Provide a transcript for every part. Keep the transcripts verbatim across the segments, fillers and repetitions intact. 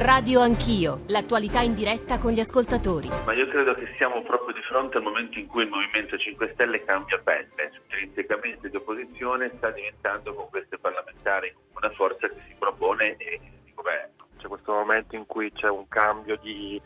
Radio Anch'io, l'attualità in diretta con gli ascoltatori. Ma io credo che siamo proprio di fronte al momento in cui il Movimento cinque Stelle cambia pelle. Intrinsecamente di opposizione sta diventando con queste parlamentari una forza che si propone e di governo. C'è questo momento in cui c'è un cambio di,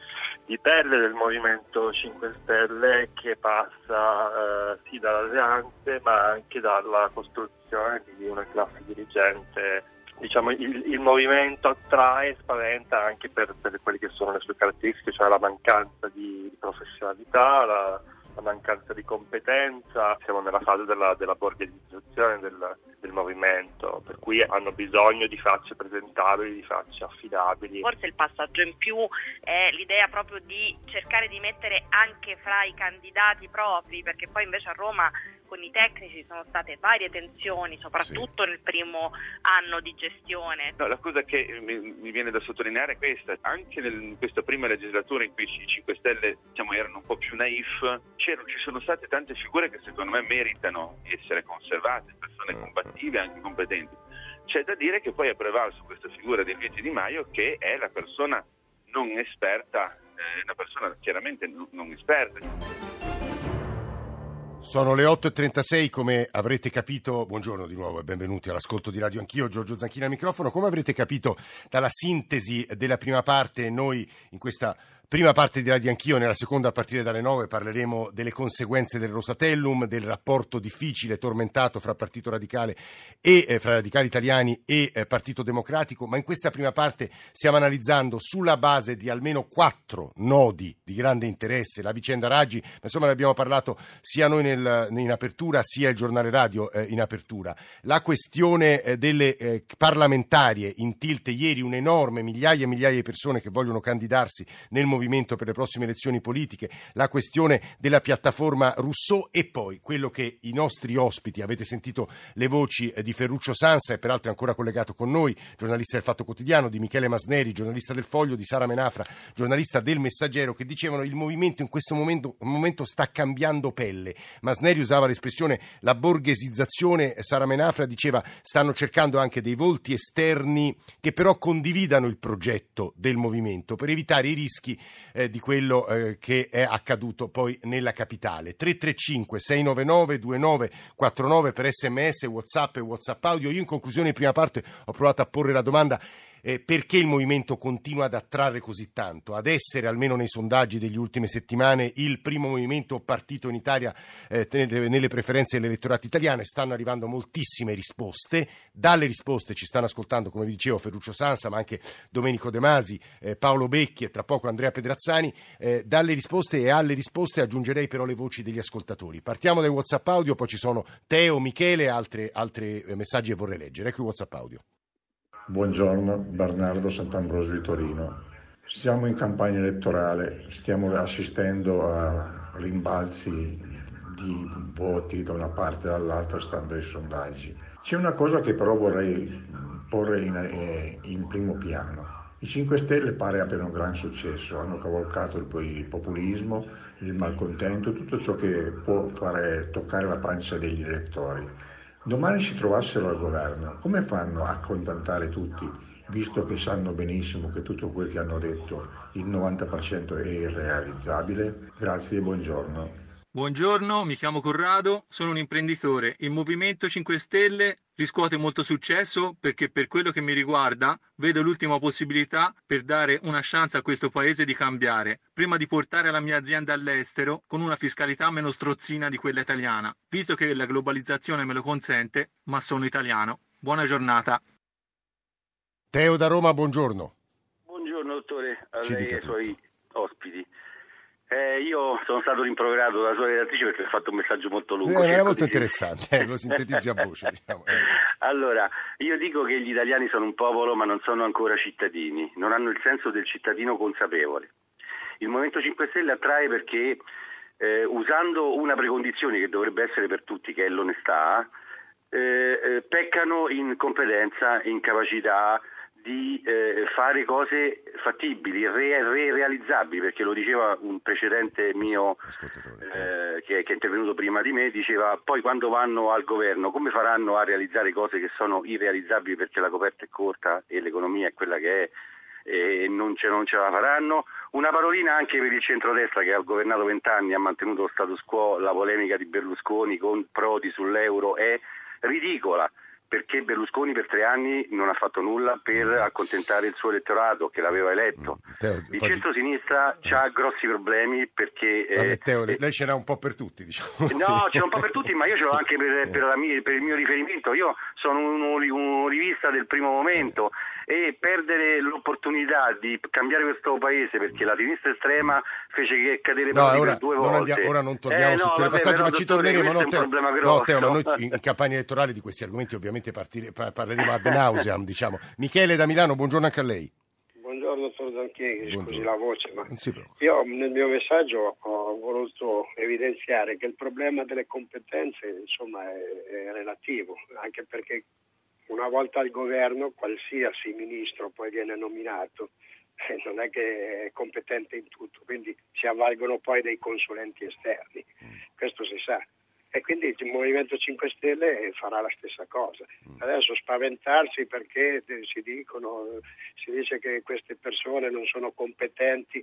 di pelle del Movimento cinque Stelle che passa eh, sì dall'alleanze ma anche dalla costruzione di una classe dirigente. Diciamo il, il movimento attrae e spaventa anche per, per quelle che sono le sue caratteristiche, cioè la mancanza di professionalità, la, la mancanza di competenza. Siamo nella fase della, della borghesizzazione del, del movimento, per cui hanno bisogno di facce presentabili, di facce affidabili. Forse il passaggio in più è l'idea proprio di cercare di mettere anche fra i candidati propri, perché poi invece a Roma con i tecnici sono state varie tensioni, soprattutto sì. Nel primo anno di gestione. No, la cosa che mi viene da sottolineare è questa: anche nel, in questa prima legislatura in cui i cinque Stelle diciamo, erano un po' più naif, c'erano, ci sono state tante figure che secondo me meritano di essere conservate, persone mm-hmm. combattive e anche competenti. C'è da dire che poi è prevalso questa figura del vice Di Maio, che è la persona non esperta, eh, una persona chiaramente non, non esperta. Sono le otto e trentasei, come avrete capito, buongiorno di nuovo e benvenuti all'ascolto di Radio Anch'io, Giorgio Zanchini al microfono. Come avrete capito dalla sintesi della prima parte, noi in questa prima parte di Radio Anch'io, nella seconda a partire dalle nove, parleremo delle conseguenze del Rosatellum, del rapporto difficile, tormentato fra Partito Radicale e eh, fra Radicali Italiani e eh, Partito Democratico, ma in questa prima parte stiamo analizzando sulla base di almeno quattro nodi di grande interesse, la vicenda Raggi, insomma ne abbiamo parlato sia noi Nel, in apertura sia il Giornale Radio eh, in apertura, la questione eh, delle eh, parlamentarie in tilt ieri, un enorme migliaia e migliaia di persone che vogliono candidarsi nel movimento per le prossime elezioni politiche, la questione della piattaforma Rousseau e poi quello che i nostri ospiti, avete sentito le voci eh, di Ferruccio Sansa e peraltro è ancora collegato con noi, giornalista del Fatto Quotidiano, di Michele Masneri, giornalista del Foglio, di Sara Menafra, giornalista del Messaggero, che dicevano il movimento in questo momento, momento sta cambiando pelle. Masneri usava l'espressione la borghesizzazione, Sara Menafra diceva stanno cercando anche dei volti esterni che però condividano il progetto del movimento per evitare i rischi eh, di quello eh, che è accaduto poi nella capitale. Tre tre cinque sei nove nove due nove quattro nove per sms, whatsapp e whatsapp audio. Io in conclusione in prima parte ho provato a porre la domanda: Eh, perché il movimento continua ad attrarre così tanto, ad essere almeno nei sondaggi degli ultime settimane il primo movimento o partito in Italia eh, nelle preferenze dell'elettorato italiano? Stanno arrivando moltissime risposte, dalle risposte ci stanno ascoltando, come vi dicevo, Ferruccio Sansa ma anche Domenico De Masi, eh, Paolo Becchi e tra poco Andrea Pedrazzani. Eh, dalle risposte e alle risposte aggiungerei però le voci degli ascoltatori. Partiamo dai WhatsApp audio, poi ci sono Teo, Michele e altri messaggi che vorrei leggere. Ecco il WhatsApp audio. Buongiorno, Bernardo Sant'Ambrosio di Torino. Siamo in campagna elettorale, stiamo assistendo a rimbalzi di voti da una parte e dall'altra stando ai sondaggi. C'è una cosa che però vorrei porre in, eh, in primo piano. I cinque Stelle pare abbiano un gran successo, hanno cavalcato il, il populismo, il malcontento, tutto ciò che può fare toccare la pancia degli elettori. Domani si trovassero al governo, come fanno a contentare tutti, visto che sanno benissimo che tutto quel che hanno detto, il novanta per cento è irrealizzabile? Grazie e buongiorno. Buongiorno, mi chiamo Corrado, sono un imprenditore. Il Movimento cinque Stelle riscuote molto successo perché per quello che mi riguarda vedo l'ultima possibilità per dare una chance a questo paese di cambiare, prima di portare la mia azienda all'estero con una fiscalità meno strozzina di quella italiana, visto che la globalizzazione me lo consente, ma sono italiano. Buona giornata. Teo da Roma, buongiorno. Buongiorno dottore, a lei e ai suoi ospiti. Eh, io sono stato rimproverato dalla sua redattrice perché ho fatto un messaggio molto lungo. Eh, era molto interessante, eh, lo sintetizzi a voce. Diciamo. Allora, io dico che gli italiani sono un popolo ma non sono ancora cittadini, non hanno il senso del cittadino consapevole. Il Movimento cinque Stelle attrae perché eh, usando una precondizione che dovrebbe essere per tutti, che è l'onestà, eh, peccano in competenza, in capacità di eh, fare cose fattibili, re, re, realizzabili, perché lo diceva un precedente mio eh, che, che è intervenuto prima di me, diceva poi quando vanno al governo come faranno a realizzare cose che sono irrealizzabili perché la coperta è corta e l'economia è quella che è e non ce, non ce la faranno. Una parolina anche per il centrodestra, che ha governato vent'anni, ha mantenuto lo status quo. La polemica di Berlusconi con Prodi sull'euro è ridicola, perché Berlusconi per tre anni non ha fatto nulla per accontentare il suo elettorato che l'aveva eletto. Teo, il centro-sinistra di... ha grossi problemi perché... Vabbè, Teo, eh, lei ce l'ha un po' per tutti, diciamo. No, sì. Ce l'ho un po' per tutti, ma io ce l'ho anche per, per, la mia, per il mio riferimento. Io sono un, un rivista del primo momento e perdere l'opportunità di cambiare questo paese perché la sinistra estrema fece che cadere no, ora, per due volte. Non andiamo, ora non torniamo eh, su no, quel passaggio, però, ma ci torneremo. No, Teo, no, Teo, ma noi in campagna elettorale di questi argomenti ovviamente Partire, parleremo ad nauseam, diciamo. Michele da Milano, buongiorno anche a lei. Buongiorno, dottor Zanchini, scusi la voce, ma io nel mio messaggio ho voluto evidenziare che il problema delle competenze, insomma, è, è relativo, anche perché una volta al governo qualsiasi ministro poi viene nominato e non è che è competente in tutto, quindi si avvalgono poi dei consulenti esterni, questo si sa. E quindi il Movimento cinque Stelle farà la stessa cosa. Adesso spaventarsi perché si dicono, si dice che queste persone non sono competenti,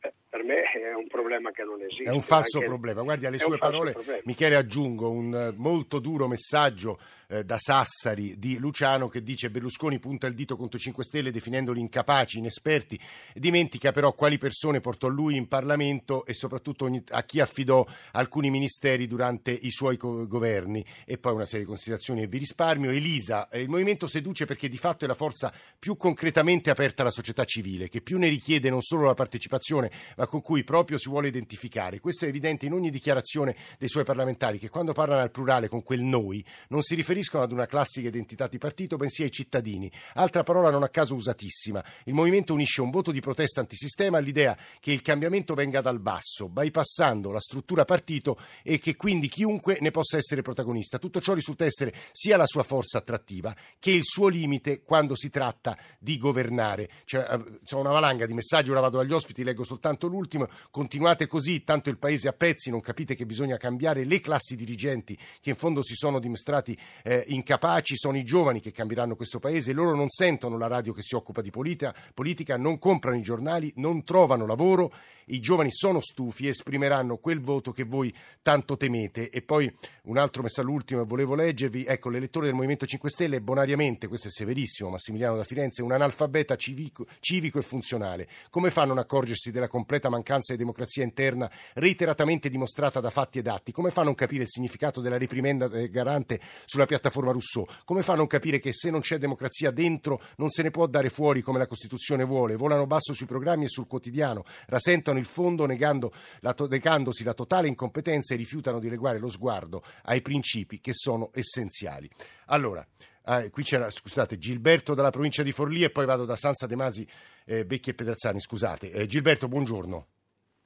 beh, per me è un problema che non esiste. È un falso anche... problema. Guardi, alle sue parole, problema. Michele, aggiungo un molto duro messaggio eh, da Sassari di Luciano che dice: Berlusconi punta il dito contro cinque Stelle definendoli incapaci, inesperti, dimentica però quali persone portò lui in Parlamento e soprattutto ogni... a chi affidò alcuni ministeri durante i suoi co- governi. E poi una serie di considerazioni e vi risparmio. Elisa, eh, il movimento seduce perché di fatto è la forza più concretamente aperta alla società civile, che più ne richiede non solo la partecipazione ma con cui proprio si vuole identificare. Questo è evidente in ogni dichiarazione dei suoi parlamentari, che quando parlano al plurale con quel noi non si riferiscono ad una classica identità di partito, bensì ai cittadini. Altra parola non a caso usatissima. Il movimento unisce un voto di protesta antisistema all'idea che il cambiamento venga dal basso, bypassando la struttura partito e che quindi chiunque ne possa essere protagonista. Tutto ciò risulta essere sia la sua forza attrattiva che il suo limite quando si tratta di governare. C'è una valanga di messaggi, ora vado agli ospiti, leggo soltanto Tanto l'ultimo: continuate così, tanto il paese a pezzi, non capite che bisogna cambiare le classi dirigenti che in fondo si sono dimostrati eh, incapaci, sono i giovani che cambieranno questo paese, loro non sentono la radio che si occupa di polita, politica, non comprano i giornali, non trovano lavoro, i giovani sono stufi e esprimeranno quel voto che voi tanto temete. E poi un altro messaggio, l'ultimo, volevo leggervi, ecco: l'elettore del Movimento cinque Stelle è bonariamente, questo è severissimo, Massimiliano da Firenze, un analfabeta civico, civico e funzionale. Come fa a non accorgersi della completa mancanza di democrazia interna reiteratamente dimostrata da fatti ed atti? Come fa a non capire il significato della reprimenda del garante sulla piattaforma Rousseau? Come fa a non capire che se non c'è democrazia dentro non se ne può dare fuori come la Costituzione vuole? Volano basso sui programmi e sul quotidiano, rasentano il fondo negando la to- negandosi la totale incompetenza e rifiutano di legare lo sguardo ai principi che sono essenziali. Allora, ah, qui c'era, scusate, Gilberto dalla provincia di Forlì e poi vado da Sansa, De Masi, eh, Becchi e Pedrazzani, scusate. Eh, Gilberto, buongiorno.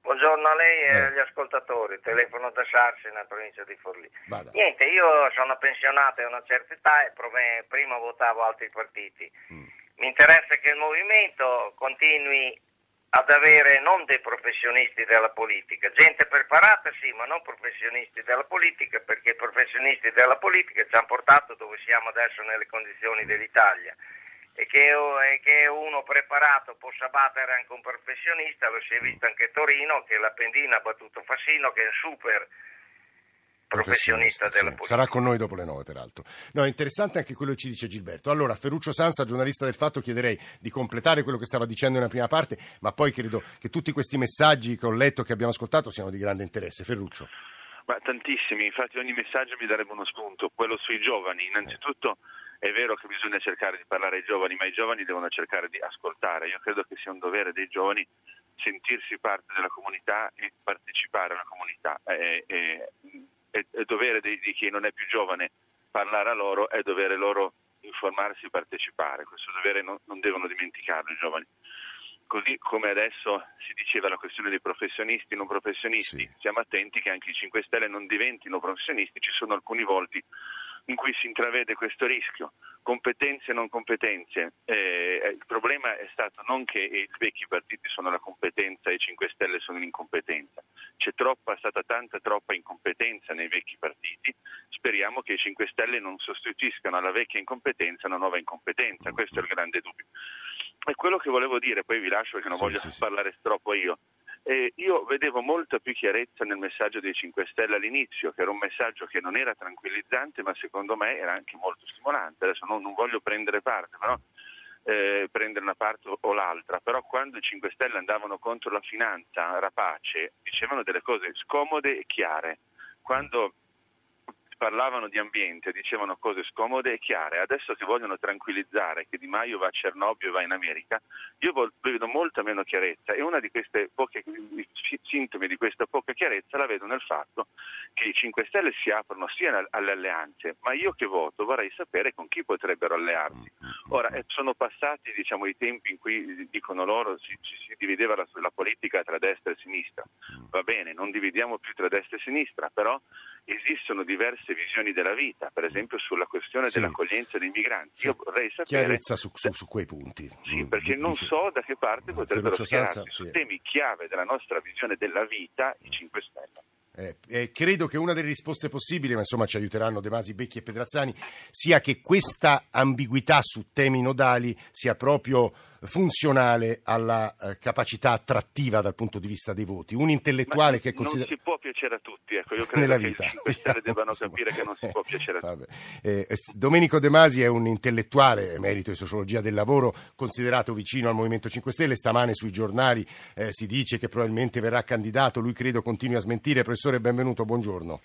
Buongiorno a lei e eh. agli ascoltatori, telefono da Sarsi nella provincia di Forlì. Vada. Niente, io sono pensionato a una certa età e prov- prima votavo altri partiti. Mm. Mi interessa che il movimento continui ad avere non dei professionisti della politica, gente preparata sì, ma non professionisti della politica, perché i professionisti della politica ci hanno portato dove siamo adesso nelle condizioni dell'Italia, e che, e che uno preparato possa battere anche un professionista, lo si è visto anche a Torino, che l'Appendino ha battuto Fassino, che è un super professionista, professionista della sì. politica. Sarà con noi dopo le nove, peraltro. No, è interessante anche quello che ci dice Gilberto. Allora, Ferruccio Sansa, giornalista del Fatto, chiederei di completare quello che stava dicendo nella prima parte, ma poi credo che tutti questi messaggi che ho letto, che abbiamo ascoltato, siano di grande interesse. Ferruccio. Ma tantissimi, infatti ogni messaggio mi darebbe uno spunto. Quello sui giovani, innanzitutto è vero che bisogna cercare di parlare ai giovani, ma i giovani devono cercare di ascoltare. Io credo che sia un dovere dei giovani sentirsi parte della comunità e partecipare alla comunità. È, è, è dovere di, di chi non è più giovane parlare a loro, è dovere loro informarsi e partecipare. Questo dovere non, non devono dimenticarlo i giovani. Così come adesso si diceva la questione dei professionisti, non professionisti, sì. Siamo attenti che anche i cinque Stelle non diventino professionisti, ci sono alcuni volti in cui si intravede questo rischio, competenze e non competenze. Eh, il problema è stato non che i vecchi partiti sono la competenza e i cinque Stelle sono l'incompetenza, c'è troppa, è stata tanta troppa incompetenza nei vecchi partiti, speriamo che i cinque Stelle non sostituiscano alla vecchia incompetenza una nuova incompetenza, questo è il grande dubbio. E quello che volevo dire, poi vi lascio perché non sì, voglio sì, parlare sì. troppo io, eh, io vedevo molta più chiarezza nel messaggio dei cinque Stelle all'inizio, che era un messaggio che non era tranquillizzante, ma secondo me era anche molto stimolante. Adesso non, non voglio prendere parte, però, eh, prendere una parte o l'altra, però quando i cinque Stelle andavano contro la finanza rapace, dicevano delle cose scomode e chiare. Quando parlavano di ambiente, dicevano cose scomode e chiare. Adesso che vogliono tranquillizzare che Di Maio va a Cernobbio e va in America, io vedo molta meno chiarezza, e una di queste poche sintomi di questa poca chiarezza la vedo nel fatto che i cinque Stelle si aprono sia alle alleanze, ma io che voto vorrei sapere con chi potrebbero allearsi. Ora, sono passati, diciamo, i tempi in cui, dicono loro, si, si divideva la, la politica tra destra e sinistra. Va bene, non dividiamo più tra destra e sinistra, però esistono diverse visioni della vita, per esempio sulla questione sì. dell'accoglienza dei migranti. Io vorrei sapere chiarezza su, su, su quei punti, sì, mm, perché non dice... so da che parte potrebbero schierarsi su sì. temi chiave della nostra visione della vita i cinque Stelle. Eh, eh, credo che una delle risposte possibili, ma insomma ci aiuteranno De Masi, Becchi e Pedrazzani, sia che questa ambiguità su temi nodali sia proprio funzionale alla eh, capacità attrattiva dal punto di vista dei voti. Un intellettuale ma che considera... non si può piacere a tutti, ecco, io credo nella vita. Che i cinque Stelle debbano capire che non si può piacere a tutti. Eh, Domenico De Masi è un intellettuale emerito di sociologia del lavoro, considerato vicino al Movimento cinque Stelle. Stamane sui giornali eh, si dice che probabilmente verrà candidato, lui credo continui a smentire. Professor, benvenuto, buongiorno.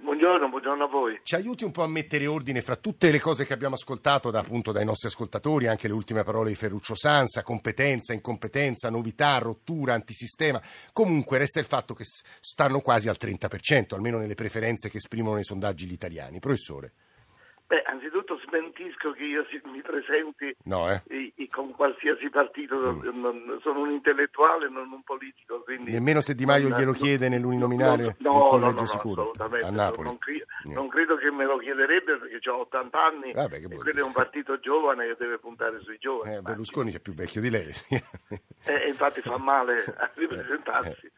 Buongiorno, buongiorno a voi. Ci aiuti un po' a mettere ordine fra tutte le cose che abbiamo ascoltato da, appunto, dai nostri ascoltatori, anche le ultime parole di Ferruccio Sansa, competenza, incompetenza, novità, rottura, antisistema. Comunque resta il fatto che stanno quasi al trenta per cento, almeno nelle preferenze che esprimono nei sondaggi gli italiani. Professore. Beh, anzitutto smentisco che io mi presenti no, eh. i, i, con qualsiasi partito, mm. non, sono un intellettuale, non un politico. Quindi nemmeno se Di Maio non, glielo non, chiede nell'uninominale no, un collegio no, no, sicuro no, assolutamente. A Napoli. Non, non, non credo che me lo chiederebbe perché ho ottanta anni ah, beh, e quello è un partito giovane che deve puntare sui giovani. Eh, Berlusconi è più vecchio di lei. eh, infatti fa male a ripresentarsi. Eh,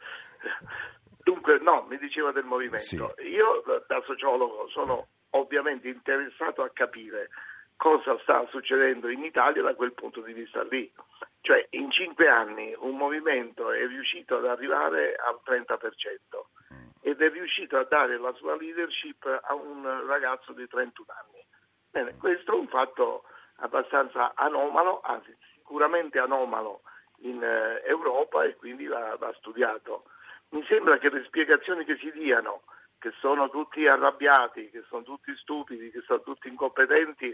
eh. Dunque, no, mi diceva del movimento. Sì. Io da sociologo sono... ovviamente interessato a capire cosa sta succedendo in Italia da quel punto di vista lì. Cioè, in cinque anni un movimento è riuscito ad arrivare al trenta per cento ed è riuscito a dare la sua leadership a un ragazzo di trentuno anni. Bene, questo è un fatto abbastanza anomalo, anzi sicuramente anomalo in Europa, e quindi va, va studiato. Mi sembra che le spiegazioni che si diano, che sono tutti arrabbiati, che sono tutti stupidi, che sono tutti incompetenti,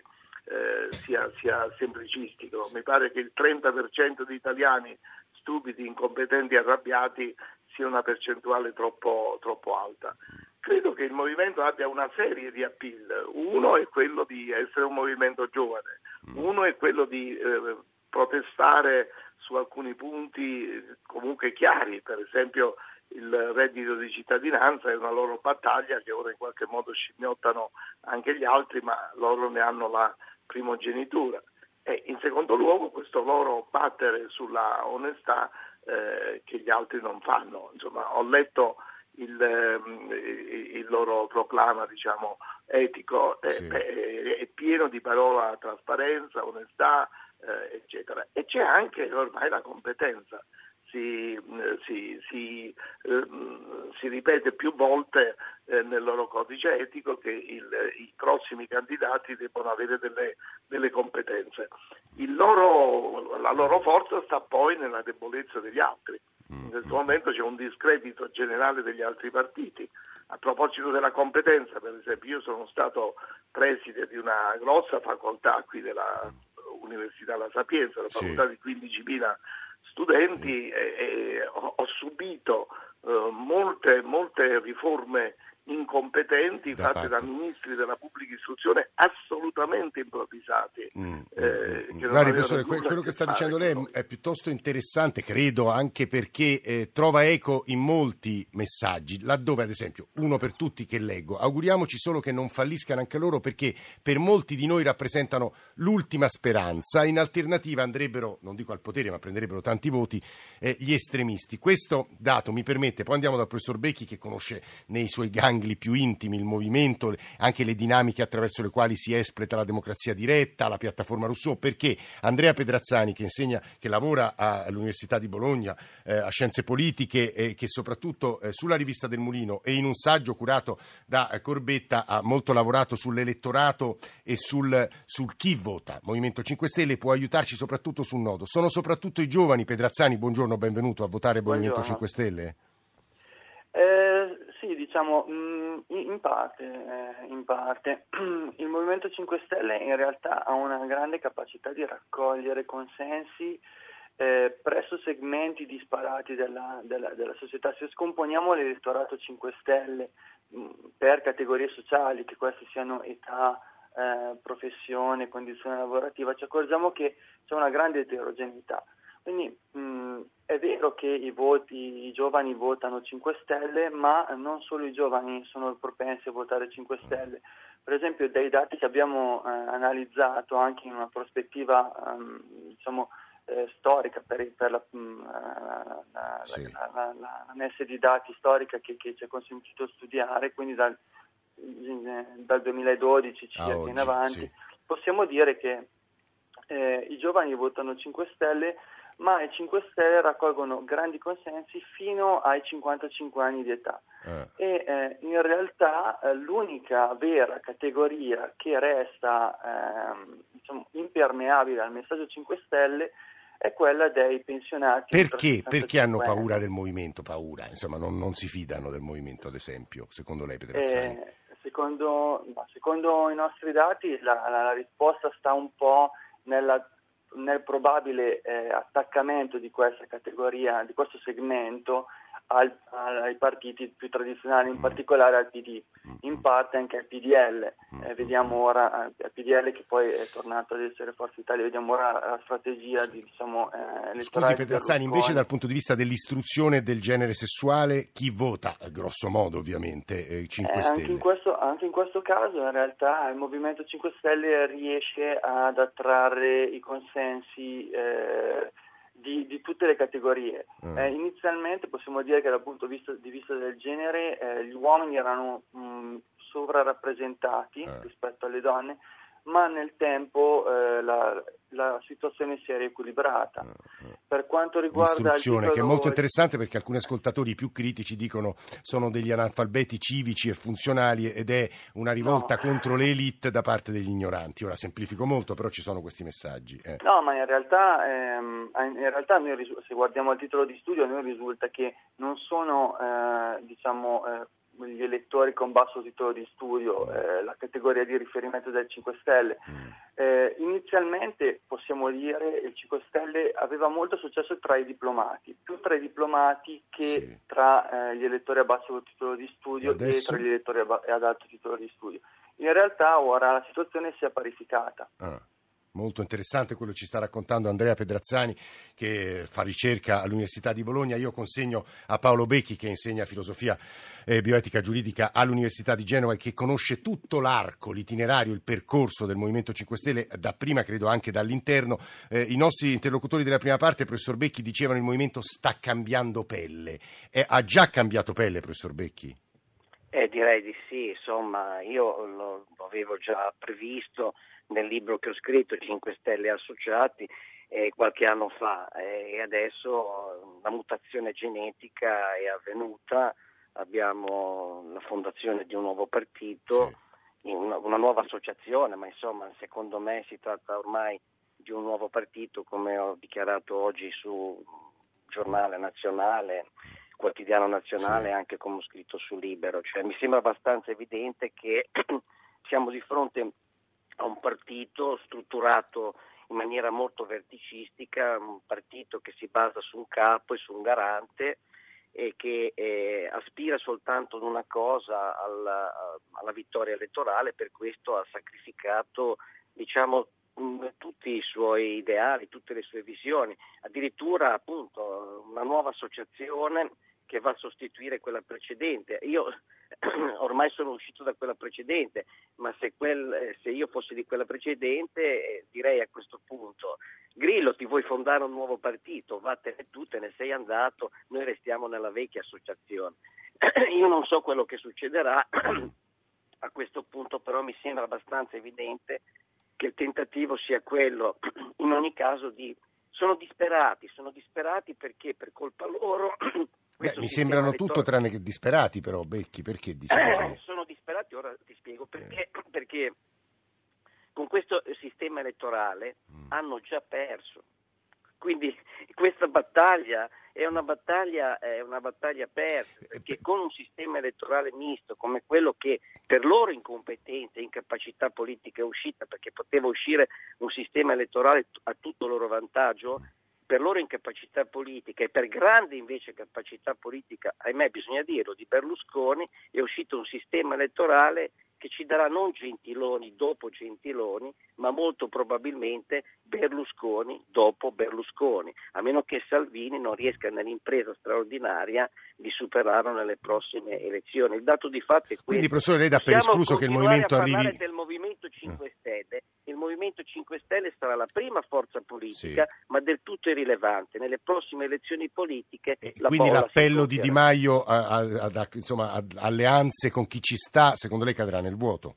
eh, sia, sia semplicistico. Mi pare che il trenta per cento di italiani stupidi, incompetenti, arrabbiati sia una percentuale troppo, troppo alta. Credo che il movimento abbia una serie di appeal. Uno è quello di essere un movimento giovane, uno è quello di eh, protestare su alcuni punti comunque chiari, per esempio il reddito di cittadinanza è una loro battaglia che ora in qualche modo scimmiottano anche gli altri, ma loro ne hanno la primogenitura. E in secondo luogo questo loro battere sulla onestà eh, che gli altri non fanno. Insomma, ho letto il, eh, il loro proclama, diciamo, etico, eh, sì. eh, è pieno di parola trasparenza, onestà, eh, eccetera. E c'è anche ormai la competenza. Si, si, si, ehm, si ripete più volte eh, nel loro codice etico che il, i prossimi candidati devono avere delle, delle competenze. Il loro, la loro forza sta poi nella debolezza degli altri. In questo momento c'è un discredito generale degli altri partiti. A proposito della competenza, per esempio, io sono stato preside di una grossa facoltà qui della Università La Sapienza, la facoltà sì. di quindicimila studenti, e, e ho, ho subito uh, molte, molte riforme incompetenti da fatte parte. da ministri della pubblica istruzione assolutamente improvvisati. Mm, eh, mm, guardi, professore, que- quello che sta dicendo lei è piuttosto interessante, credo, anche perché eh, trova eco in molti messaggi, laddove, ad esempio, uno per tutti che leggo: auguriamoci solo che non falliscano anche loro, perché per molti di noi rappresentano l'ultima speranza. In alternativa andrebbero, non dico al potere, ma prenderebbero tanti voti eh, gli estremisti. Questo dato mi permette, poi andiamo dal professor Becchi, che conosce nei suoi gang angoli più intimi, il movimento, anche le dinamiche attraverso le quali si espleta la democrazia diretta, la piattaforma Rousseau, perché Andrea Pedrazzani, che insegna, che lavora all'Università di Bologna eh, a scienze politiche, eh, che soprattutto eh, sulla rivista del Mulino e in un saggio curato da eh, Corbetta ha molto lavorato sull'elettorato e sul, sul chi vota. Movimento cinque Stelle può aiutarci soprattutto sul nodo. Sono soprattutto i giovani. Pedrazzani, buongiorno, benvenuto a votare Movimento cinque Stelle. Eh, sì, diciamo in parte, in parte il Movimento cinque Stelle in realtà ha una grande capacità di raccogliere consensi eh, presso segmenti disparati della, della, della società. Se scomponiamo l'elettorato cinque Stelle per categorie sociali, che queste siano età, eh, professione, condizione lavorativa, ci accorgiamo che c'è una grande eterogeneità. Quindi mh, è vero che i voti, i giovani votano cinque Stelle, ma non solo i giovani sono propensi a votare cinque Stelle. Per esempio, dai dati che abbiamo eh, analizzato anche in una prospettiva um, diciamo, eh, storica, per, per la, mh, la, sì. la, la, la, la messa di dati storica che, che ci ha consentito studiare, quindi dal, dal duemiladodici circa oggi, in avanti, sì. possiamo dire che eh, i giovani votano cinque Stelle, ma i cinque Stelle raccolgono grandi consensi fino ai cinquantacinque anni di età eh. e eh, in realtà eh, l'unica vera categoria che resta eh, diciamo, impermeabile al messaggio cinque Stelle è quella dei pensionati. Perché? Perché hanno paura del movimento? Paura, insomma, non, non si fidano del movimento, ad esempio, secondo lei, Pedrazzani? Eh, secondo, secondo i nostri dati la, la, la risposta sta un po' nella nel probabile eh, attaccamento di questa categoria, di questo segmento al, al, ai partiti più tradizionali, in particolare al P D, in parte anche al P D L. Eh, vediamo ora al P D L, che poi è tornato ad essere Forza Italia, vediamo ora la strategia di, diciamo, eh, Scusi Pedrazzani, invece dal punto di vista dell'istruzione e del genere sessuale, chi vota, grosso modo ovviamente, eh, cinque eh, Stelle? Anche in, questo, anche in questo caso in realtà il Movimento cinque Stelle riesce ad attrarre i consensi eh, Di, di tutte le categorie. Mm. Eh, inizialmente possiamo dire che dal punto di vista, di vista del genere eh, gli uomini erano mh, sovrarappresentati mm. rispetto alle donne, ma nel tempo eh, la, la situazione si era equilibrata. Mm. Per quanto riguarda l'istruzione, che è molto interessante, perché alcuni ascoltatori più critici dicono sono degli analfabeti civici e funzionali ed è una rivolta no. contro le elite da parte degli ignoranti. Ora semplifico molto, però ci sono questi messaggi. Eh. No, ma in realtà, ehm, in realtà noi, se guardiamo al titolo di studio, a noi risulta che non sono eh, diciamo eh, gli elettori con basso titolo di studio, eh, la categoria di riferimento del cinque Stelle. Eh, inizialmente possiamo dire che il cinque Stelle aveva molto successo tra i diplomati, più tra i diplomati che sì. tra eh, gli elettori a basso titolo di studio e adesso... che tra gli elettori ad alto titolo di studio. In realtà ora la situazione si è parificata. Ah. Molto interessante quello che ci sta raccontando Andrea Pedrazzani, che fa ricerca all'Università di Bologna. Io consegno a Paolo Becchi, che insegna filosofia e bioetica giuridica all'Università di Genova e che conosce tutto l'arco, l'itinerario, il percorso del Movimento cinque Stelle, da prima credo anche dall'interno. Eh, I nostri interlocutori della prima parte, professor Becchi, dicevano il Movimento sta cambiando pelle. Eh, ha già cambiato pelle, professor Becchi? Eh, direi di sì, insomma, io lo avevo già previsto nel libro che ho scritto, cinque Stelle Associati, eh, qualche anno fa, eh, e adesso la mutazione genetica è avvenuta, abbiamo la fondazione di un nuovo partito, sì. una, una nuova associazione, ma insomma secondo me si tratta ormai di un nuovo partito, come ho dichiarato oggi su Giornale Nazionale, Quotidiano Nazionale, sì. anche come ho scritto su Libero. Cioè, mi sembra abbastanza evidente che siamo di fronte a un partito strutturato in maniera molto verticistica, un partito che si basa su un capo e su un garante e che eh, aspira soltanto ad una cosa, alla, alla vittoria elettorale. Per questo ha sacrificato, diciamo, mh, tutti i suoi ideali, tutte le sue visioni, addirittura appunto una nuova associazione che va a sostituire quella precedente. Io ormai sono uscito da quella precedente, ma se, quel, se io fossi di quella precedente eh, direi a questo punto: Grillo, ti vuoi fondare un nuovo partito? Vattene tu, te ne sei andato, noi restiamo nella vecchia associazione. Io non so quello che succederà a questo punto, però mi sembra abbastanza evidente che il tentativo sia quello, in ogni caso, di... Sono disperati, sono disperati perché per colpa loro... Beh, mi sembrano ritorno... tutto tranne che disperati però, Becchi, perché disperati? Eh, sono disperati, ora ti spiego, perché, eh. perché con questo sistema elettorale mm. hanno già perso. Quindi questa battaglia è una battaglia, è una battaglia persa, perché con un sistema elettorale misto come quello che per loro incompetenza e incapacità politica è uscita, perché poteva uscire un sistema elettorale a tutto loro vantaggio, per loro incapacità politica e per grande invece capacità politica, ahimè bisogna dirlo, di Berlusconi, è uscito un sistema elettorale che ci darà non Gentiloni dopo Gentiloni, ma molto probabilmente Berlusconi dopo Berlusconi, a meno che Salvini non riesca nell'impresa straordinaria di superarlo nelle prossime elezioni. Il dato di fatto è questo. Quindi, professore, lei dà per escluso che il Movimento arrivi... Possiamo continuare a parlare del Movimento cinque Stelle. Il Movimento cinque Stelle sarà la prima forza politica, sì, ma del tutto irrilevante. Nelle prossime elezioni politiche... E la quindi l'appello di Di Maio a, a, a, a, insomma, ad alleanze con chi ci sta, secondo lei cadrà nel vuoto?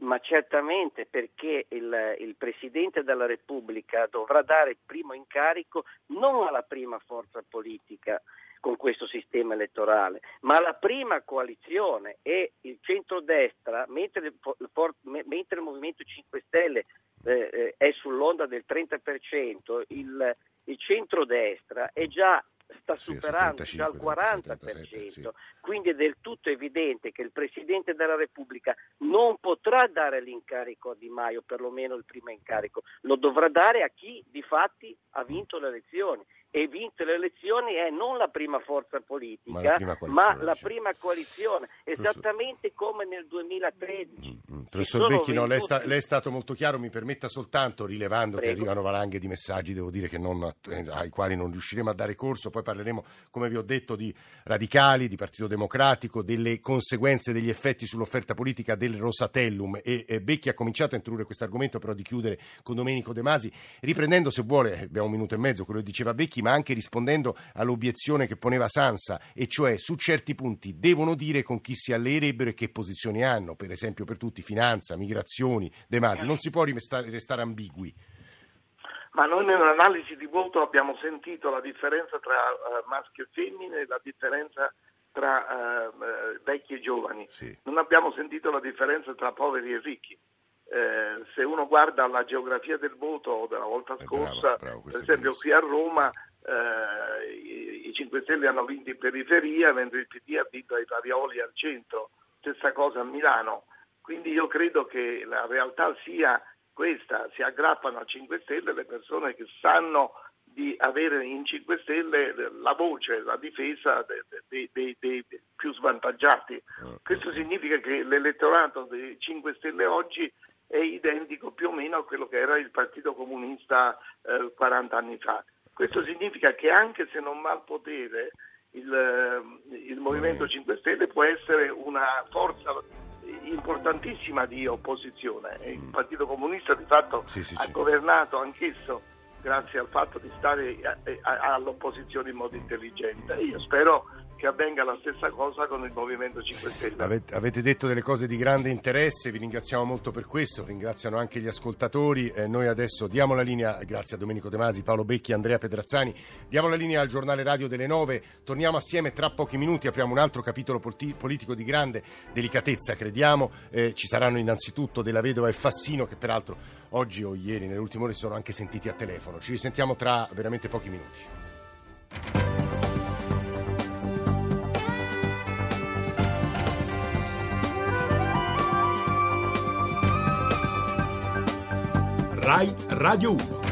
Ma certamente, perché il, il Presidente della Repubblica dovrà dare il primo incarico non alla prima forza politica con questo sistema elettorale, ma alla prima coalizione, e il centrodestra, mentre, for, mentre il Movimento cinque Stelle eh, è sull'onda del trenta per cento, il, il centrodestra è già... sta superando sì, settantacinque, già il quaranta per cento, sì. Quindi è del tutto evidente che il Presidente della Repubblica non potrà dare l'incarico a Di Maio, perlomeno il primo incarico, lo dovrà dare a chi di fatti ha vinto le elezioni, e vinto le elezioni è non la prima forza politica, ma la prima coalizione, ma la prima coalizione esattamente come nel duemilatredici. Mm, mm, professor Becchi, no, lei, sta, lei è stato molto chiaro, mi permetta soltanto, rilevando Prego. Che arrivano valanghe di messaggi, devo dire che non, eh, ai quali non riusciremo a dare corso, poi parleremo, come vi ho detto, di Radicali, di Partito Democratico, delle conseguenze, degli effetti sull'offerta politica del Rosatellum, e eh, Becchi ha cominciato a introdurre questo argomento, però di chiudere con Domenico De Masi, riprendendo, se vuole, abbiamo un minuto e mezzo, quello che diceva Becchi, ma anche rispondendo all'obiezione che poneva Sansa, e cioè su certi punti devono dire con chi si alleerebbero e che posizioni hanno, per esempio per tutti, finanza, migrazioni, De Masi, non si può restare, restare ambigui. Ma noi nell'analisi di voto abbiamo sentito la differenza tra uh, maschio e femmine, la differenza tra uh, vecchi e giovani, sì. Non abbiamo sentito la differenza tra poveri e ricchi. Eh, se uno guarda la geografia del voto della volta eh, scorsa, bravo, bravo, per esempio qui a Roma eh, i, i cinque Stelle hanno vinto in periferia, mentre il P D ha vinto ai Parioli al centro, stessa cosa a Milano. Quindi io credo che la realtà sia questa: si aggrappano a cinque Stelle le persone che sanno di avere in cinque Stelle la voce, la difesa dei, dei, dei, dei più svantaggiati. Questo significa che l'elettorato dei cinque Stelle oggi è identico più o meno a quello che era il Partito Comunista eh, quaranta anni fa. Questo significa che anche se non va al potere il, il Movimento cinque Stelle può essere una forza importantissima di opposizione. Il Partito Comunista di fatto sì, sì, ha sì. governato anch'esso grazie al fatto di stare all'opposizione in modo intelligente. Io spero che avvenga la stessa cosa con il Movimento cinque Stelle. Avete detto delle cose di grande interesse, vi ringraziamo molto per questo, ringraziano anche gli ascoltatori. Eh, noi adesso diamo la linea, grazie a Domenico De Masi, Paolo Becchi, Andrea Pedrazzani, diamo la linea al Giornale Radio delle nove, torniamo assieme tra pochi minuti, apriamo un altro capitolo politico di grande delicatezza, crediamo. Eh, ci saranno innanzitutto Della Vedova e Fassino, che peraltro oggi o ieri, nell'ultimo ore, sono anche sentiti a telefono. Ci risentiamo tra veramente pochi minuti. Rai Radio uno.